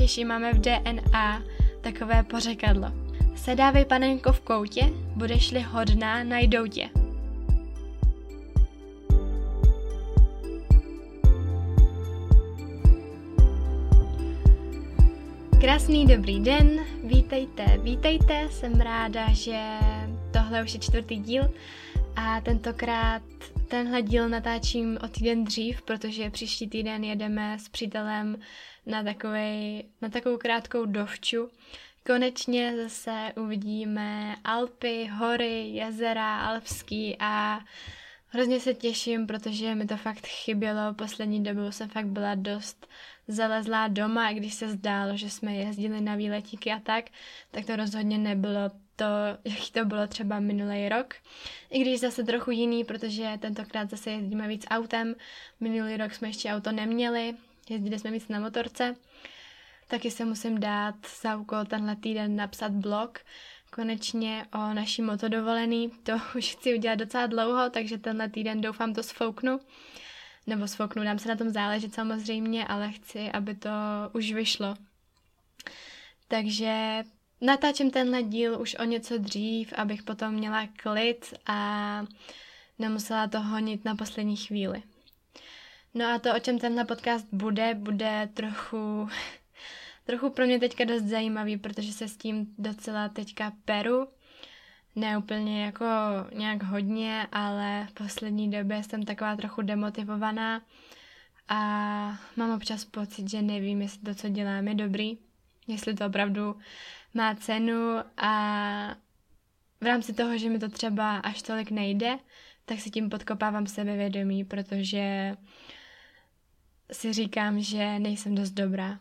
Češi máme v DNA takové pořekadlo. Sedávej panenko v koutě, budeš-li hodná, najdou tě. Krásný dobrý den, vítejte, jsem ráda, že tohle už je 4. díl a tentokrát tenhle díl natáčím o týden dřív, protože příští týden jedeme s přítelem na takovou krátkou dovču. Konečně zase uvidíme Alpy, hory, jezera, alpský a hrozně se těším, protože mi to fakt chybělo. Poslední dobou jsem fakt byla dost zalezlá doma, i když se zdálo, že jsme jezdili na výletíky a tak to rozhodně nebylo to, jaký to bylo třeba minulý rok. I když zase trochu jiný, protože tentokrát zase jezdíme víc autem. Minulý rok jsme ještě auto neměli, jezdili jsme víc na motorce. Taky se musím dát za úkol tenhle týden napsat blog, konečně o naší motodovolený. To už chci udělat docela dlouho, takže tenhle týden doufám to sfouknu. Nebo sfouknu, dám se na tom záležet samozřejmě, ale chci, aby to už vyšlo. Takže natáčím tenhle díl už o něco dřív, abych potom měla klid a nemusela to honit na poslední chvíli. No a to, o čem tenhle podcast bude trochu pro mě teďka dost zajímavý, protože se s tím docela teďka peru. Ne úplně jako nějak hodně, ale v poslední době jsem taková trochu demotivovaná a mám občas pocit, že nevím, jestli to, co dělám, je dobrý, jestli to opravdu má cenu a v rámci toho, že mi to třeba až tolik nejde, tak si tím podkopávám sebevědomí, protože si říkám, že nejsem dost dobrá.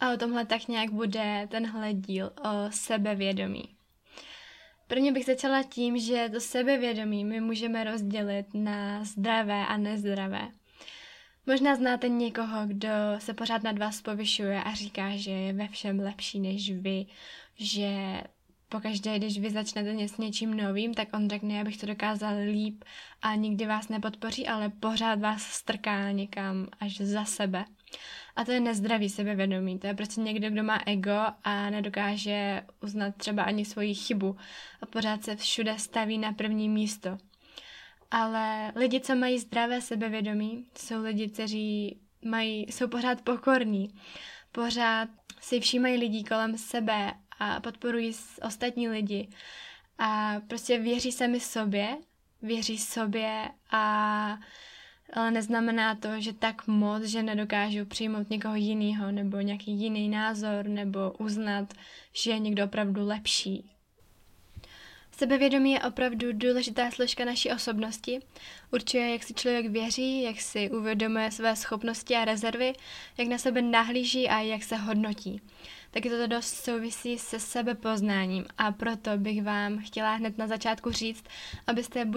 A o tomhle tak nějak bude tenhle díl o sebevědomí. Prvně bych začala tím, že to sebevědomí my můžeme rozdělit na zdravé a nezdravé. Možná znáte někoho, kdo se pořád nad vás povyšuje a říká, že je ve všem lepší než vy, že pokaždé, když vy začnete s něčím novým, tak on řekne, já bych to dokázal líp a nikdy vás nepodpoří, ale pořád vás strká někam až za sebe. A to je nezdravý sebevědomí, to je prostě někdo, kdo má ego a nedokáže uznat třeba ani svoji chybu a pořád se všude staví na první místo. Ale lidi, co mají zdravé sebevědomí, jsou lidi, kteří jsou pořád pokorní, pořád si všímají lidí kolem sebe a podporují ostatní lidi a prostě věří sami sobě, ale neznamená to, že tak moc, že nedokážu přijmout někoho jinýho nebo nějaký jiný názor nebo uznat, že je někdo opravdu lepší. Sebevědomí je opravdu důležitá složka naší osobnosti. Určuje, jak si člověk věří, jak si uvědomuje své schopnosti a rezervy, jak na sebe nahlíží a jak se hodnotí. Taky toto dost souvisí se sebepoznáním a proto bych vám chtěla hned na začátku říct, abyste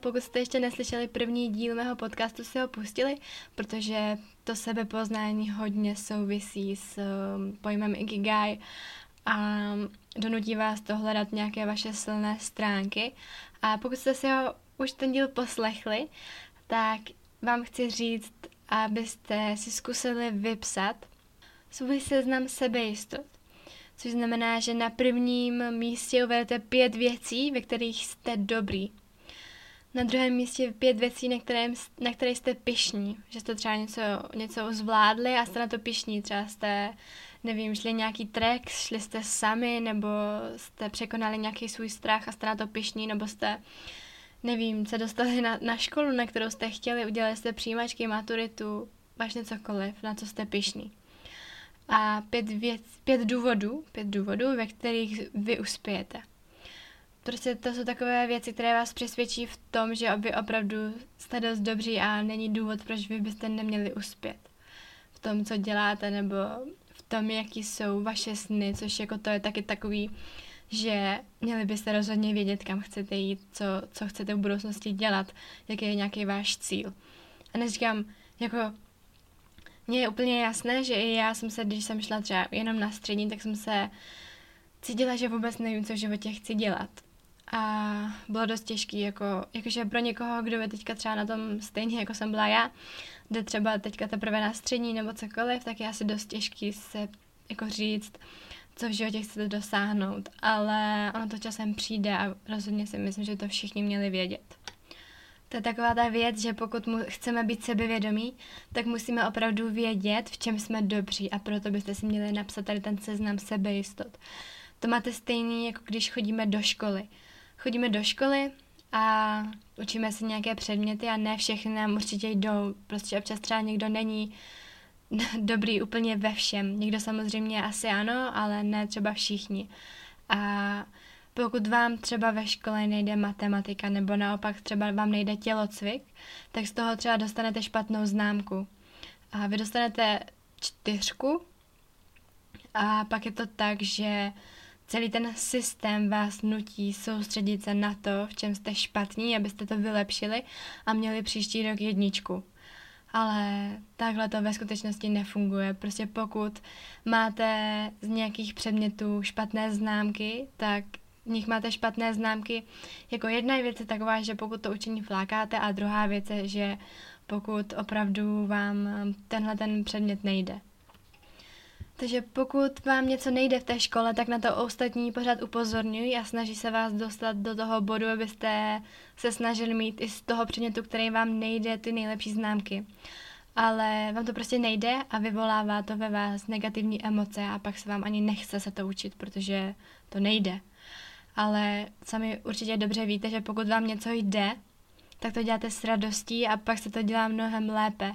pokud jste ještě neslyšeli první díl mého podcastu, si ho pustili, protože to sebepoznání hodně souvisí s pojmem Ikigai a donutí vás to hledat nějaké vaše silné stránky. A pokud jste si ho už ten díl poslechli, tak vám chci říct, abyste si zkusili vypsat svůj seznam sebejistot, což znamená, že na prvním místě uvedete 5 věcí, ve kterých jste dobrý. Na druhém místě 5 věcí, na které jste pyšní, že jste třeba něco zvládli a jste na to pyšní, třeba jste, nevím, šli nějaký trek, šli jste sami, nebo jste překonali nějaký svůj strach a jste na to pyšní, nebo jste, nevím, se dostali na školu, na kterou jste chtěli, udělali jste přijímačky, maturitu, vlastně cokoliv, na co jste pyšní. A 5 důvodů, ve kterých vy uspějete. Prostě to jsou takové věci, které vás přesvědčí v tom, že vy opravdu jste dost dobří a není důvod, proč vy byste neměli uspět v tom, co děláte, nebo v tom, jaký jsou vaše sny, což jako to je taky takový, že měli byste rozhodně vědět, kam chcete jít, co chcete v budoucnosti dělat, jaký je nějaký váš cíl. A neříkám, jako mně je úplně jasné, že i já jsem se, když jsem šla třeba jenom na střední, tak jsem se cítila, že vůbec nevím, co v životě chci dělat. A bylo dost těžký, jakože pro někoho, kdo je teďka třeba na tom stejně, jako jsem byla já, jde třeba teďka teprve na střední nebo cokoliv, tak je asi dost těžký se jako říct, co v životě chcete dosáhnout, ale ono to časem přijde a rozhodně si myslím, že to všichni měli vědět. To je taková ta věc, že pokud chceme být sebevědomí, tak musíme opravdu vědět, v čem jsme dobří, a proto byste si měli napsat tady ten seznam sebejistot. To máte stejný, jako když chodíme do školy. Chodíme do školy a učíme se nějaké předměty a ne všechny nám určitě jdou. Prostě občas třeba někdo není dobrý úplně ve všem. Někdo samozřejmě asi ano, ale ne třeba všichni. A pokud vám třeba ve škole nejde matematika nebo naopak třeba vám nejde tělocvik, tak z toho třeba dostanete špatnou známku. A vy dostanete 4 a pak je to tak, že celý ten systém vás nutí soustředit se na to, v čem jste špatní, abyste to vylepšili a měli příští rok 1. Ale takhle to ve skutečnosti nefunguje. Prostě pokud máte z nějakých předmětů špatné známky, tak v nich máte špatné známky. Jako jedna věc je taková, že pokud to učení flákáte, a druhá věc je, že pokud opravdu vám tenhle ten předmět nejde. Takže pokud vám něco nejde v té škole, tak na to ostatní pořád upozorňují a snaží se vás dostat do toho bodu, abyste se snažili mít i z toho předmětu, který vám nejde, ty nejlepší známky. Ale vám to prostě nejde a vyvolává to ve vás negativní emoce a pak se vám ani nechce se to učit, protože to nejde. Ale sami určitě dobře víte, že pokud vám něco jde, tak to děláte s radostí a pak se to dělá mnohem lépe.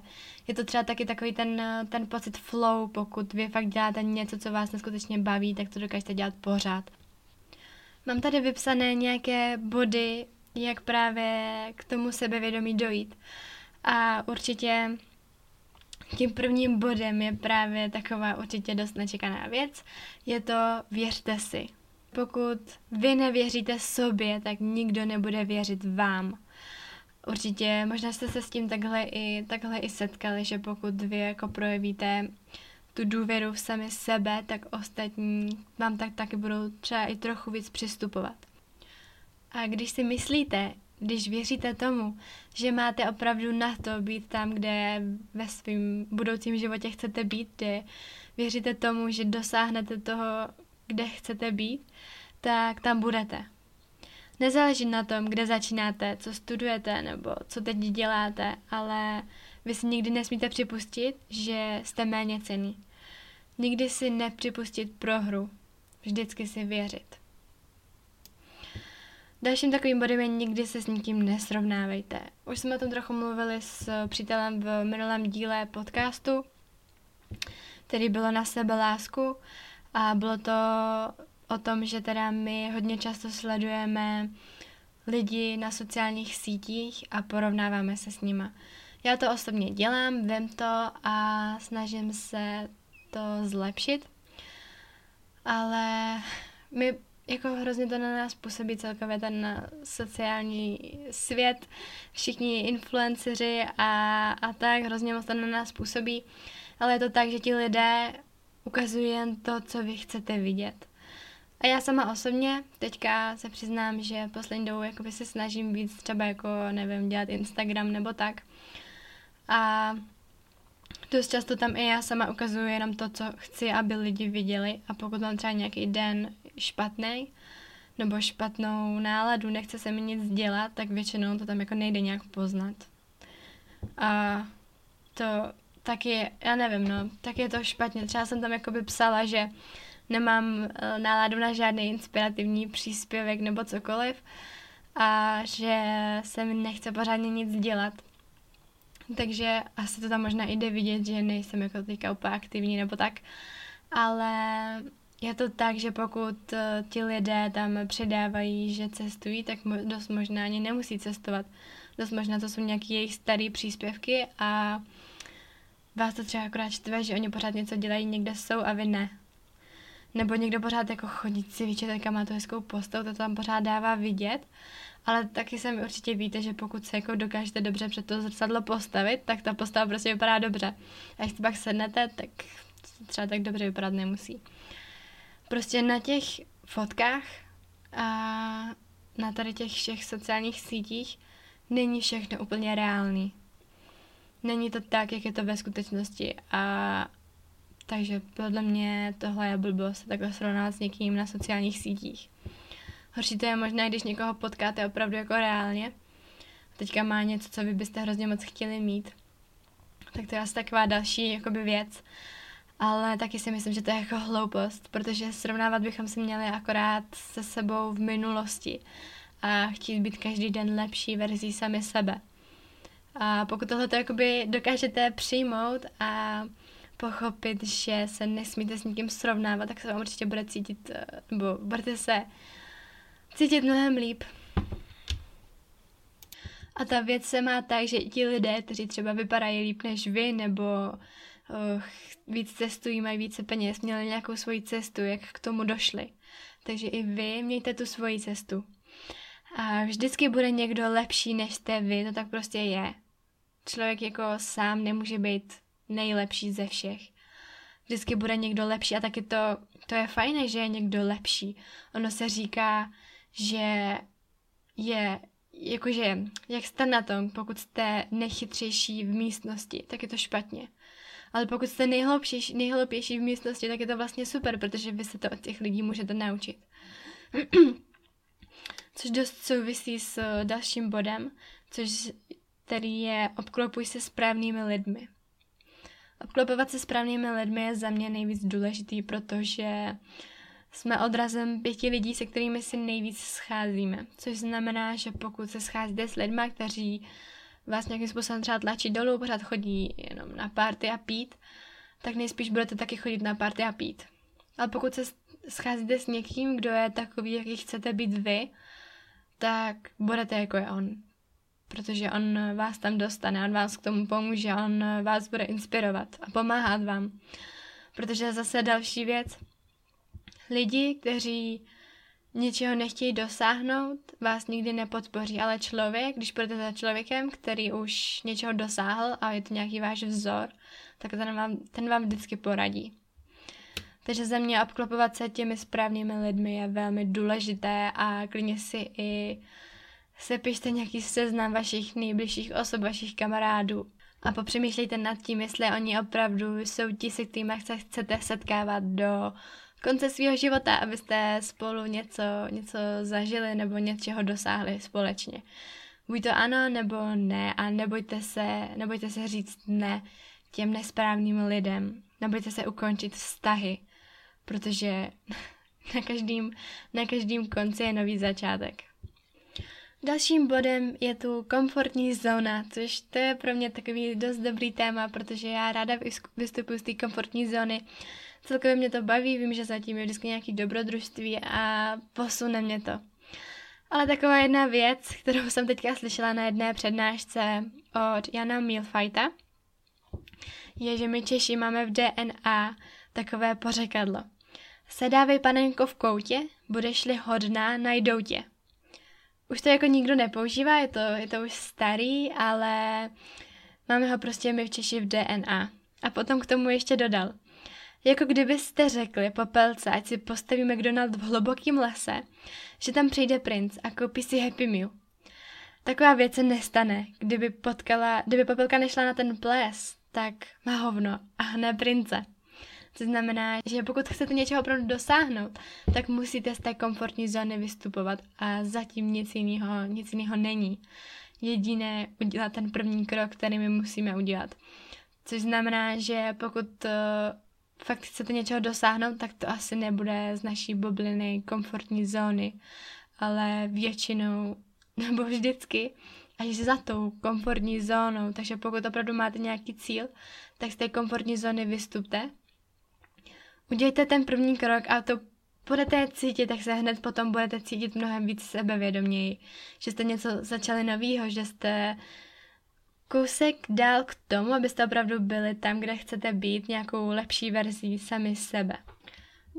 Je to třeba taky takový ten pocit flow, pokud vy fakt děláte něco, co vás neskutečně baví, tak to dokážete dělat pořád. Mám tady vypsané nějaké body, jak právě k tomu sebevědomí dojít. A určitě tím prvním bodem je právě taková určitě dost nečekaná věc. Je to věřte si. Pokud vy nevěříte sobě, tak nikdo nebude věřit vám. Určitě, možná jste se s tím takhle i setkali, že pokud vy jako projevíte tu důvěru v sami sebe, tak ostatní vám tak taky budou třeba i trochu víc přistupovat. A když si myslíte, když věříte tomu, že máte opravdu na to být tam, kde ve svém budoucím životě chcete být, kde věříte tomu, že dosáhnete toho, kde chcete být, tak tam budete. Nezáleží na tom, kde začínáte, co studujete nebo co teď děláte, ale vy si nikdy nesmíte připustit, že jste méněcenní. Nikdy si nepřipustit prohru. Vždycky si věřit. Dalším takovým bodem je nikdy se s nikým nesrovnávejte. Už jsme o tom trochu mluvili s přítelem v minulém díle podcastu, který bylo na sebelásku, a bylo to o tom, že teda my hodně často sledujeme lidi na sociálních sítích a porovnáváme se s nima. Já to osobně dělám, vím to a snažím se to zlepšit, ale my jako hrozně to na nás působí celkově ten sociální svět, všichni influenceři a tak, hrozně moc to na nás působí, ale je to tak, že ti lidé ukazují jen to, co vy chcete vidět. A já sama osobně teďka se přiznám, že poslední dobou jakoby se snažím víc třeba jako, nevím, dělat Instagram nebo tak. A dost často tam i já sama ukazuju jenom to, co chci, aby lidi viděli. A pokud mám třeba nějaký den špatný nebo špatnou náladu, nechce se mi nic dělat, tak většinou to tam jako nejde nějak poznat. A to taky, já nevím, no, tak je to špatně. Třeba jsem tam jakoby psala, že nemám náladu na žádný inspirativní příspěvek nebo cokoliv a že se mi nechce pořádně nic dělat. Takže asi to tam možná jde vidět, že nejsem jako teďka úplně aktivní nebo tak. Ale je to tak, že pokud ti lidé tam předávají, že cestují, tak dost možná ani nemusí cestovat. Dost možná to jsou nějaké jejich staré příspěvky a vás to třeba akorát štve, že oni pořád něco dělají, někde jsou a vy ne. Nebo někdo pořád jako chodí cvičit, má tu hezkou postavu, to tam pořád dává vidět. Ale taky sami určitě víte, že pokud se jako dokážete dobře před to zrcadlo postavit, tak ta postava prostě vypadá dobře. A když pak sednete, tak třeba tak dobře vypadat nemusí. Prostě na těch fotkách na tady těch všech sociálních sítích není všechno úplně reálný. Není to tak, jak je to ve skutečnosti. A takže podle mě tohle je blbost, takhle srovnávat s někým na sociálních sítích. Horší to je možná, když někoho potkáte opravdu jako reálně. Teďka má něco, co vy byste hrozně moc chtěli mít. Tak to je asi taková další jakoby věc. Ale taky si myslím, že to je jako hloupost, protože srovnávat bychom se měli akorát se sebou v minulosti a chtít být každý den lepší verzí sami sebe. A pokud tohleto jakoby dokážete přijmout a pochopit, že se nesmíte s nikým srovnávat, tak se vám určitě bude cítit, nebo budete se cítit mnohem líp. A ta věc se má tak, že ti lidé, kteří třeba vypadají líp než vy, nebo víc cestují, mají více peněz, měli nějakou svoji cestu, jak k tomu došli. Takže i vy mějte tu svoji cestu. A vždycky bude někdo lepší než jste vy, to tak prostě je. Člověk jako sám nemůže být nejlepší ze všech. Vždycky bude někdo lepší a taky to je fajné, že je někdo lepší. Ono se říká, že je jakože, jak jste na tom, pokud jste nejchytřejší v místnosti, tak je to špatně. Ale pokud jste nejhloupější v místnosti, tak je to vlastně super, protože vy se to od těch lidí můžete naučit. Což dost souvisí s dalším bodem, který je obklopuj se správnými lidmi. Obklopovat se správnými lidmi je za mě nejvíc důležitý, protože jsme odrazem 5 lidí, se kterými si nejvíc scházíme. Což znamená, že pokud se scházíte s lidmi, kteří vás nějakým způsobem třeba tlačí dolů, pořád chodí jenom na party a pít, tak nejspíš budete taky chodit na party a pít. Ale pokud se scházíte s někým, kdo je takový, jaký chcete být vy, tak budete jako je on. Protože on vás tam dostane, on vás k tomu pomůže, on vás bude inspirovat a pomáhat vám. Protože zase další věc. Lidi, kteří něčeho nechtějí dosáhnout, vás nikdy nepodpoří, ale člověk, když budete za člověkem, který už něčeho dosáhl a je to nějaký váš vzor, tak ten vám vždycky poradí. Takže za mě obklopovat se těmi správnými lidmi je velmi důležité a klidně si i sepište nějaký seznam vašich nejbližších osob, vašich kamarádů a popřemýšlejte nad tím, jestli oni opravdu jsou ti, se kterými se chcete setkávat do konce svého života, abyste spolu něco zažili nebo něčeho dosáhli společně. Buď to ano, nebo ne a nebojte se říct ne těm nesprávným lidem. Nebojte se ukončit vztahy, protože na každém konci je nový začátek. Dalším bodem je tu komfortní zóna, což to je pro mě takový dost dobrý téma, protože já ráda vystupuji z té komfortní zóny. Celkově mě to baví, vím, že zatím je vždycky nějaké dobrodružství a posune mě to. Ale taková jedna věc, kterou jsem teďka slyšela na jedné přednášce od Jana Mielfajta, je, že my Češi máme v DNA takové pořekadlo. Sedávej panenko v koutě, budeš-li hodná, najdou tě. Už to jako nikdo nepoužívá, je to už starý, ale máme ho prostě my v Češi v DNA. A potom k tomu ještě dodal. Jako kdybyste řekli Popelce, ať si postaví McDonald v hlubokém lese, že tam přijde princ a koupí si Happy Meal. Taková věc se nestane. Kdyby Popelka nešla na ten ples, tak má hovno a hne prince. To znamená, že pokud chcete něčeho opravdu dosáhnout, tak musíte z té komfortní zóny vystupovat a zatím nic jiného není. Jediné udělat ten první krok, který my musíme udělat. Což znamená, že pokud fakt chcete něčeho dosáhnout, tak to asi nebude z naší bubliny komfortní zóny, ale většinou nebo vždycky až za tou komfortní zónou. Takže pokud opravdu máte nějaký cíl, tak z té komfortní zóny vystupte. Udělejte ten první krok a to budete cítit, tak se hned potom budete cítit mnohem víc sebevědoměji, že jste něco začali novýho, že jste kousek dál k tomu, abyste opravdu byli tam, kde chcete být, nějakou lepší verzí sami sebe.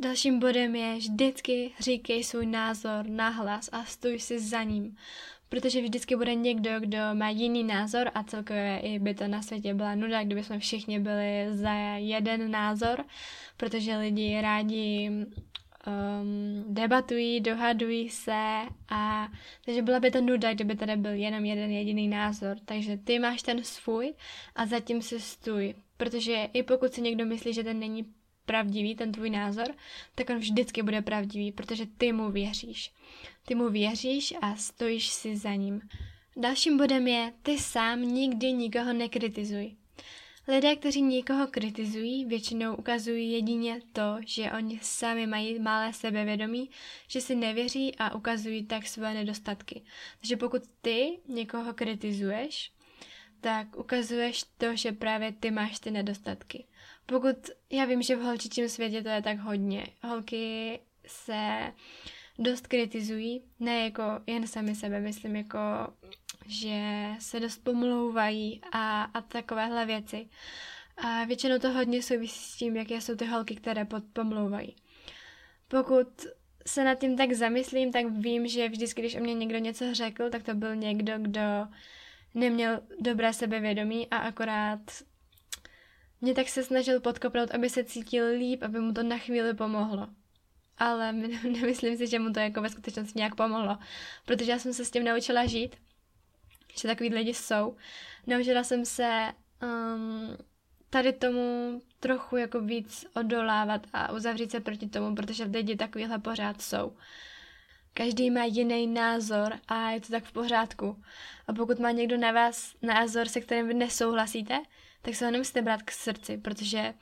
Dalším bodem je vždycky říkej svůj názor, nahlas a stůj si za ním, protože vždycky bude někdo, kdo má jiný názor a celkově i by to na světě byla nuda, kdyby jsme všichni byli za jeden názor, protože lidi rádi debatují, dohadují se, a takže byla by to nuda, kdyby tady byl jenom jeden jediný názor. Takže ty máš ten svůj a zatím se stůj, protože i pokud si někdo myslí, že ten není pravdivý, ten tvůj názor, tak on vždycky bude pravdivý, protože ty mu věříš. Ty mu věříš a stojíš si za ním. Dalším bodem je, ty sám nikdy nikoho nekritizuj. Lidé, kteří někoho kritizují, většinou ukazují jedině to, že oni sami mají malé sebevědomí, že si nevěří a ukazují tak své nedostatky. Takže pokud ty někoho kritizuješ, tak ukazuješ to, že právě ty máš ty nedostatky. Pokud, já vím, že v holčičím světě to je tak hodně. Holky se dost kritizují, ne jako jen sami sebe, myslím jako, že se dost pomlouvají a takovéhle věci. A většinou to hodně souvisí s tím, jaké jsou ty holky, které pomlouvají. Pokud se nad tím tak zamyslím, tak vím, že vždycky, když o mě někdo něco řekl, tak to byl někdo, kdo neměl dobré sebevědomí a akorát mě tak se snažil podkopnout, aby se cítil líp, aby mu to na chvíli pomohlo. Ale nemyslím si, že mu to jako ve skutečnosti nějak pomohlo, protože já jsem se s tím naučila žít, že takový lidi jsou. Naučila jsem se tady tomu trochu jako víc odolávat a uzavřít se proti tomu, protože lidi takovýhle pořád jsou. Každý má jiný názor a je to tak v pořádku. A pokud má někdo na vás názor, se kterým vy nesouhlasíte, tak se ho nemusíte brát k srdci, protože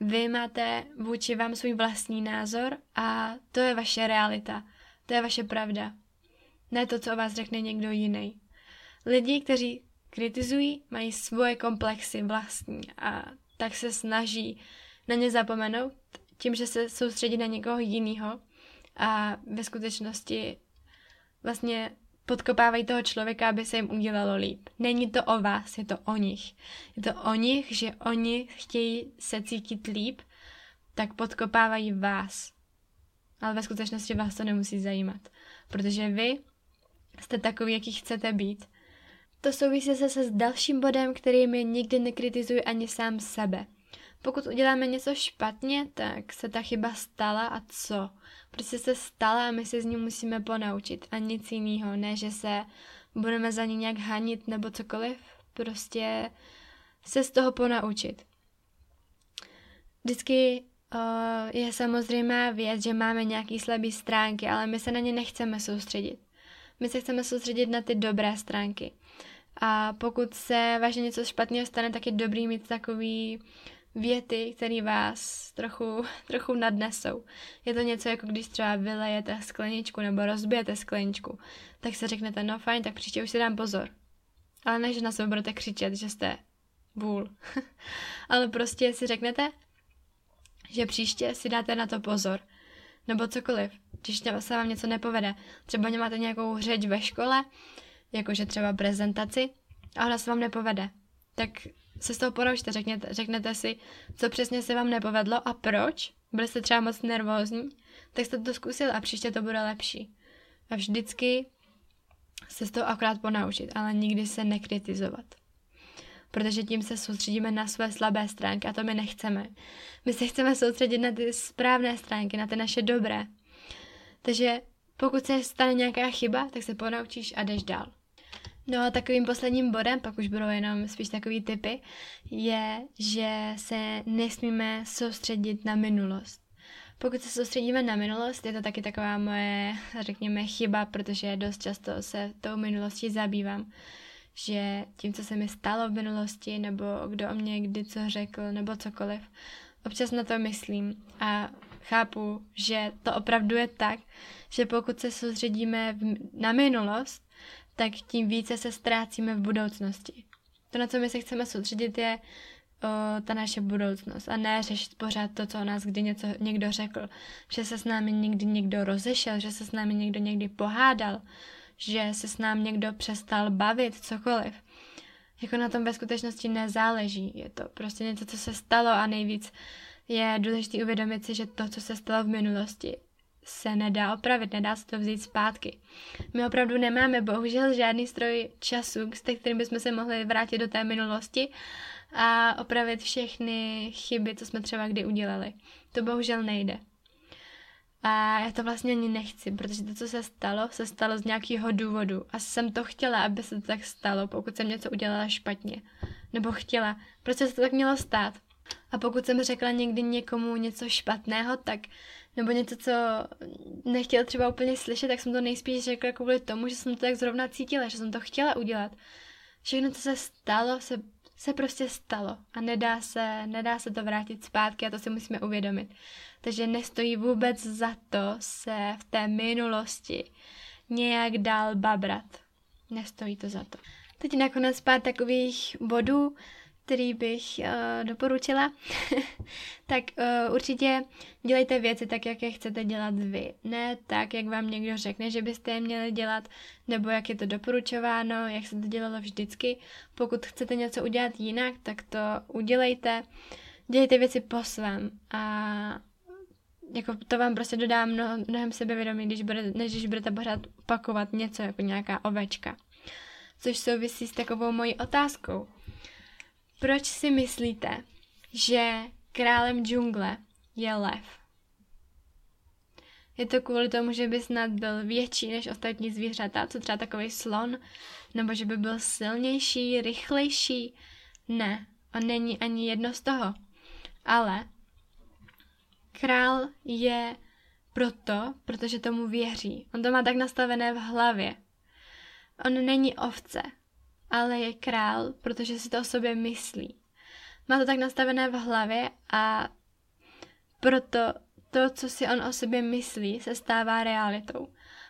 vy máte vůči vám svůj vlastní názor a to je vaše realita, to je vaše pravda. Ne to, co o vás řekne někdo jiný. Lidi, kteří kritizují, mají svoje komplexy vlastní a tak se snaží na ně zapomenout tím, že se soustředí na někoho jiného a ve skutečnosti vlastně podkopávají toho člověka, aby se jim udělalo líp. Není to o vás, je to o nich. Je to o nich, že oni chtějí se cítit líp, tak podkopávají vás. Ale ve skutečnosti vás to nemusí zajímat, protože vy jste takový, jaký chcete být. To souvisí se s dalším bodem, kterým je nikdy nekritizuj ani sám sebe. Pokud uděláme něco špatně, tak se ta chyba stala a co? Prostě se stala a my se z ní musíme ponaučit a nic jiného, ne že se budeme za ní nějak hanit nebo cokoliv, prostě se z toho ponaučit. Vždycky je samozřejmá věc, že máme nějaký slabý stránky, ale my se na ně nechceme soustředit. My se chceme soustředit na ty dobré stránky. A pokud se vážně něco špatného stane, tak je dobrý mít takový věty, které vás trochu nadnesou. Je to něco, jako když třeba vylejete skleničku nebo rozbijete skleničku, tak se řeknete, no fajn, tak příště už si dám pozor. Ale ne, že na sebe budete křičet, že jste vůl. Ale prostě si řeknete, že příště si dáte na to pozor. Nebo cokoliv, když se vám něco nepovede. Třeba máte nějakou řeč ve škole, jakože třeba prezentaci, a ona se vám nepovede. Tak se z toho ponaučte, řeknete si, co přesně se vám nepovedlo a proč. Byli jste třeba moc nervózní, tak jste to zkusil a příště to bude lepší. A vždycky se z toho akorát ponaučit, ale nikdy se nekritizovat. Protože tím se soustředíme na své slabé stránky a to my nechceme. My se chceme soustředit na ty správné stránky, na ty naše dobré. Takže pokud se stane nějaká chyba, tak se ponaučíš a jdeš dál. No a takovým posledním bodem, pak už budou jenom spíš takový tipy, je, že se nesmíme soustředit na minulost. Pokud se soustředíme na minulost, je to taky taková moje, řekněme, chyba, protože dost často se tou minulostí zabývám. Že tím, co se mi stalo v minulosti, nebo kdo o mě kdy co řekl, nebo cokoliv, občas na to myslím a chápu, že to opravdu je tak, že pokud se soustředíme na minulost, tak tím více se ztrácíme v budoucnosti. To, na co my se chceme soustředit, je ta naše budoucnost a ne řešit pořád to, co o nás kdy někdo řekl, že se s námi někdy někdo rozešel, že se s námi někdo někdy pohádal, že se s námi někdo přestal bavit, cokoliv. Jako na tom ve skutečnosti nezáleží, je to prostě něco, co se stalo a nejvíc je důležité uvědomit si, že to, co se stalo v minulosti, se nedá opravit, nedá se to vzít zpátky. My opravdu nemáme bohužel žádný stroj času, se kterým bychom se mohli vrátit do té minulosti a opravit všechny chyby, co jsme třeba kdy udělali. To bohužel nejde. A já to vlastně ani nechci, protože to, co se stalo z nějakého důvodu. A jsem to chtěla, aby se to tak stalo, pokud jsem něco udělala špatně. Nebo chtěla, protože se to tak mělo stát. A pokud jsem řekla někdy někomu něco špatného, tak nebo něco, co nechtěl třeba úplně slyšet, tak jsem to nejspíš řekla kvůli tomu, že jsem to tak zrovna cítila, že jsem to chtěla udělat. Všechno, co se stalo, se prostě stalo a nedá se to vrátit zpátky a to si musíme uvědomit. Takže nestojí vůbec za to se v té minulosti nějak dál babrat. Nestojí to za to. Teď nakonec pár takových bodů, který bych doporučila, tak určitě dělejte věci tak, jak je chcete dělat vy. Ne tak, jak vám někdo řekne, že byste je měli dělat, nebo jak je to doporučováno, jak se to dělalo vždycky. Pokud chcete něco udělat jinak, tak to udělejte. Dělejte věci po svém a jako to vám prostě dodá mnohem sebevědomí, než když budete pořád opakovat něco jako nějaká ovečka. Což souvisí s takovou mojí otázkou. Proč si myslíte, že králem džungle je lev? Je to kvůli tomu, že by snad byl větší než ostatní zvířata, co třeba takový slon, nebo že by byl silnější, rychlejší? Ne, on není ani jedno z toho. Ale král je protože tomu věří. On to má tak nastavené v hlavě. On není ovce. Ale je král, protože si to o sobě myslí. Má to tak nastavené v hlavě a proto to, co si on o sobě myslí, se stává realitou.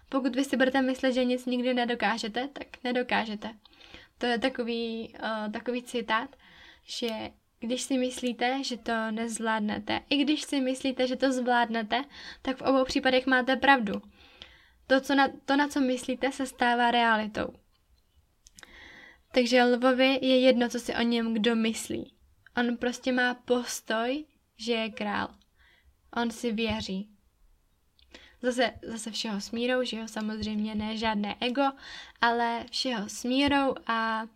Pokud vy si budete myslet, že nic nikdy nedokážete, tak nedokážete. To je takový citát, že když si myslíte, že to nezvládnete, i když si myslíte, že to zvládnete, tak v obou případech máte pravdu. To, na co myslíte, se stává realitou. Takže lvovi je jedno, co si o něm kdo myslí. On prostě má postoj, že je král. On si věří. Zase všeho s mírou, že jo, samozřejmě ne žádné ego, ale všeho s mírou a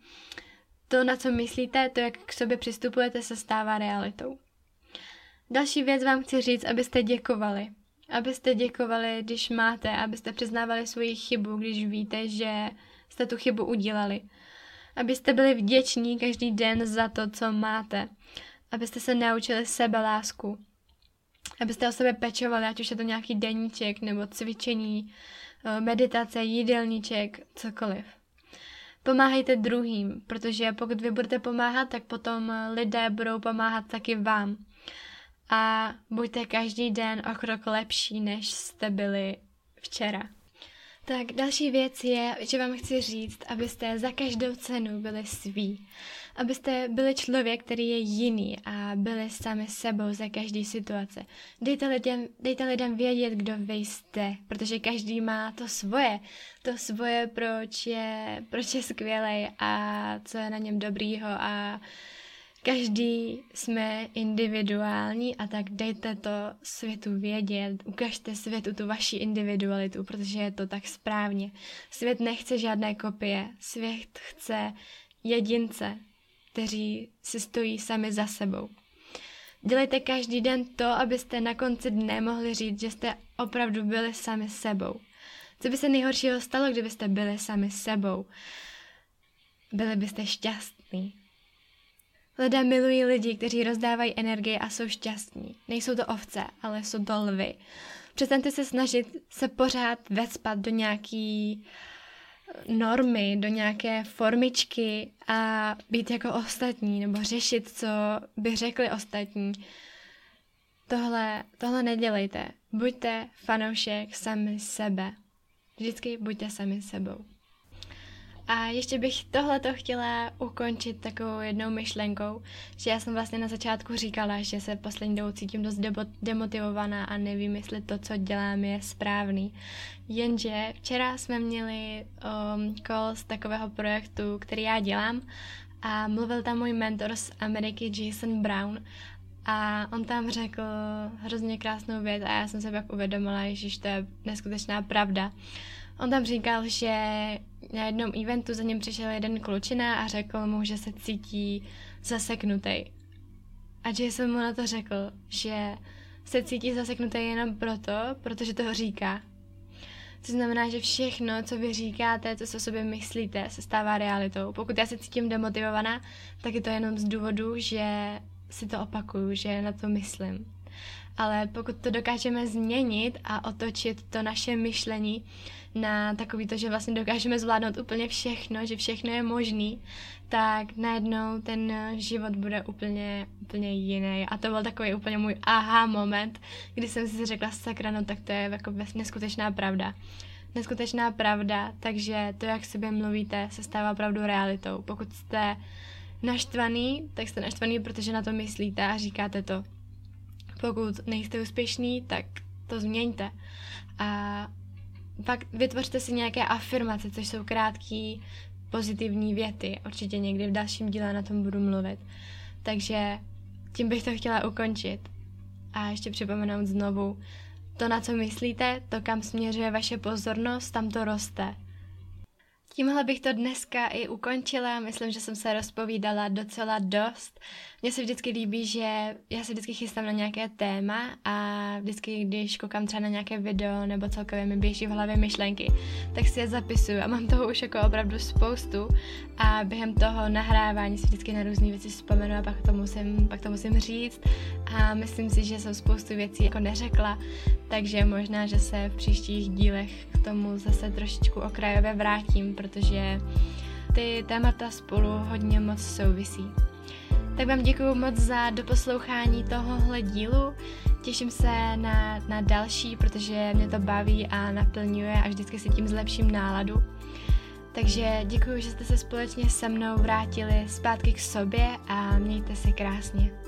to, na co myslíte, to, jak k sobě přistupujete, se stává realitou. Další věc vám chci říct, abyste děkovali. Abyste děkovali, když máte, abyste přiznávali svoji chybu, když víte, že jste tu chybu udělali. Abyste byli vděční každý den za to, co máte. Abyste se naučili sebelásku. Abyste o sebe pečovali, ať už je to nějaký deníček, nebo cvičení, meditace, jídelníček, cokoliv. Pomáhejte druhým, protože pokud vy budete pomáhat, tak potom lidé budou pomáhat taky vám. A buďte každý den o krok lepší, než jste byli včera. Tak další věc je, že vám chci říct, abyste za každou cenu byli sví. Abyste byli člověk, který je jiný a byli sami sebou za každý situace. Dejte lidem vědět, kdo vy jste, protože každý má to svoje, proč je skvělej a co je na něm dobrýho a každý jsme individuální a tak dejte to světu vědět, ukažte světu tu vaši individualitu, protože je to tak správně. Svět nechce žádné kopie, svět chce jedince, kteří si stojí sami za sebou. Dělejte každý den to, abyste na konci dne mohli říct, že jste opravdu byli sami sebou. Co by se nejhoršího stalo, kdybyste byli sami sebou? Byli byste šťastní. Lidé milují lidi, kteří rozdávají energii a jsou šťastní. Nejsou to ovce, ale jsou to lvy. Přestaňte se snažit se pořád vecpat do nějaký normy, do nějaké formičky a být jako ostatní, nebo řešit, co by řekli ostatní. Tohle nedělejte. Buďte fanoušek sami sebe. Vždycky buďte sami sebou. A ještě bych tohleto chtěla ukončit takovou jednou myšlenkou, že já jsem vlastně na začátku říkala, že se poslední dobou cítím dost demotivovaná a nevím, jestli to, co dělám, je správný. Jenže včera jsme měli call z takového projektu, který já dělám a mluvil tam můj mentor z Ameriky Jason Brown a on tam řekl hrozně krásnou věc a já jsem se pak uvědomila, že to je neskutečná pravda. On tam říkal, že na jednom eventu za ním přišel jeden klučina a řekl mu, že se cítí zaseknutý. A Jason mu na to řekl, že se cítí zaseknutý jenom proto, protože toho říká. To znamená, že všechno, co vy říkáte, co se o sobě myslíte, se stává realitou. Pokud já se cítím demotivovaná, tak je to jenom z důvodu, že si to opakuju, že na to myslím. Ale pokud to dokážeme změnit a otočit to naše myšlení na takový to, že vlastně dokážeme zvládnout úplně všechno, že všechno je možný, tak najednou ten život bude úplně jiný. A to byl takový úplně můj aha moment, kdy jsem si řekla, sakra, no tak to je jako neskutečná pravda. Neskutečná pravda, takže to, jak sobě mluvíte, se stává opravdu realitou. Pokud jste naštvaný, tak jste naštvaný, protože na to myslíte a říkáte to. Pokud nejste úspěšný, tak to změňte. A pak vytvořte si nějaké afirmace, což jsou krátký pozitivní věty. Určitě někdy v dalším díle na tom budu mluvit. Takže tím bych to chtěla ukončit. A ještě připomenout znovu, to, na co myslíte, to, kam směřuje vaše pozornost, tam to roste. Tímhle bych to dneska i ukončila, myslím, že jsem se rozpovídala docela dost. Mně se vždycky líbí, že já se vždycky chystám na nějaké téma a vždycky, když koukám třeba na nějaké video nebo celkově mi běží v hlavě myšlenky, tak si je zapisuju a mám toho už jako opravdu spoustu a během toho nahrávání si vždycky na různé věci vzpomenu a pak to musím říct a myslím si, že jsem spoustu věcí jako neřekla, takže možná, že se v příštích dílech k tomu zase trošičku okrajově vrátím, protože ty témata spolu hodně moc souvisí. Tak vám děkuju moc za doposlouchání tohohle dílu. Těším se na další, protože mě to baví a naplňuje a vždycky si tím zlepším náladu. Takže děkuju, že jste se společně se mnou vrátili zpátky k sobě a mějte se krásně.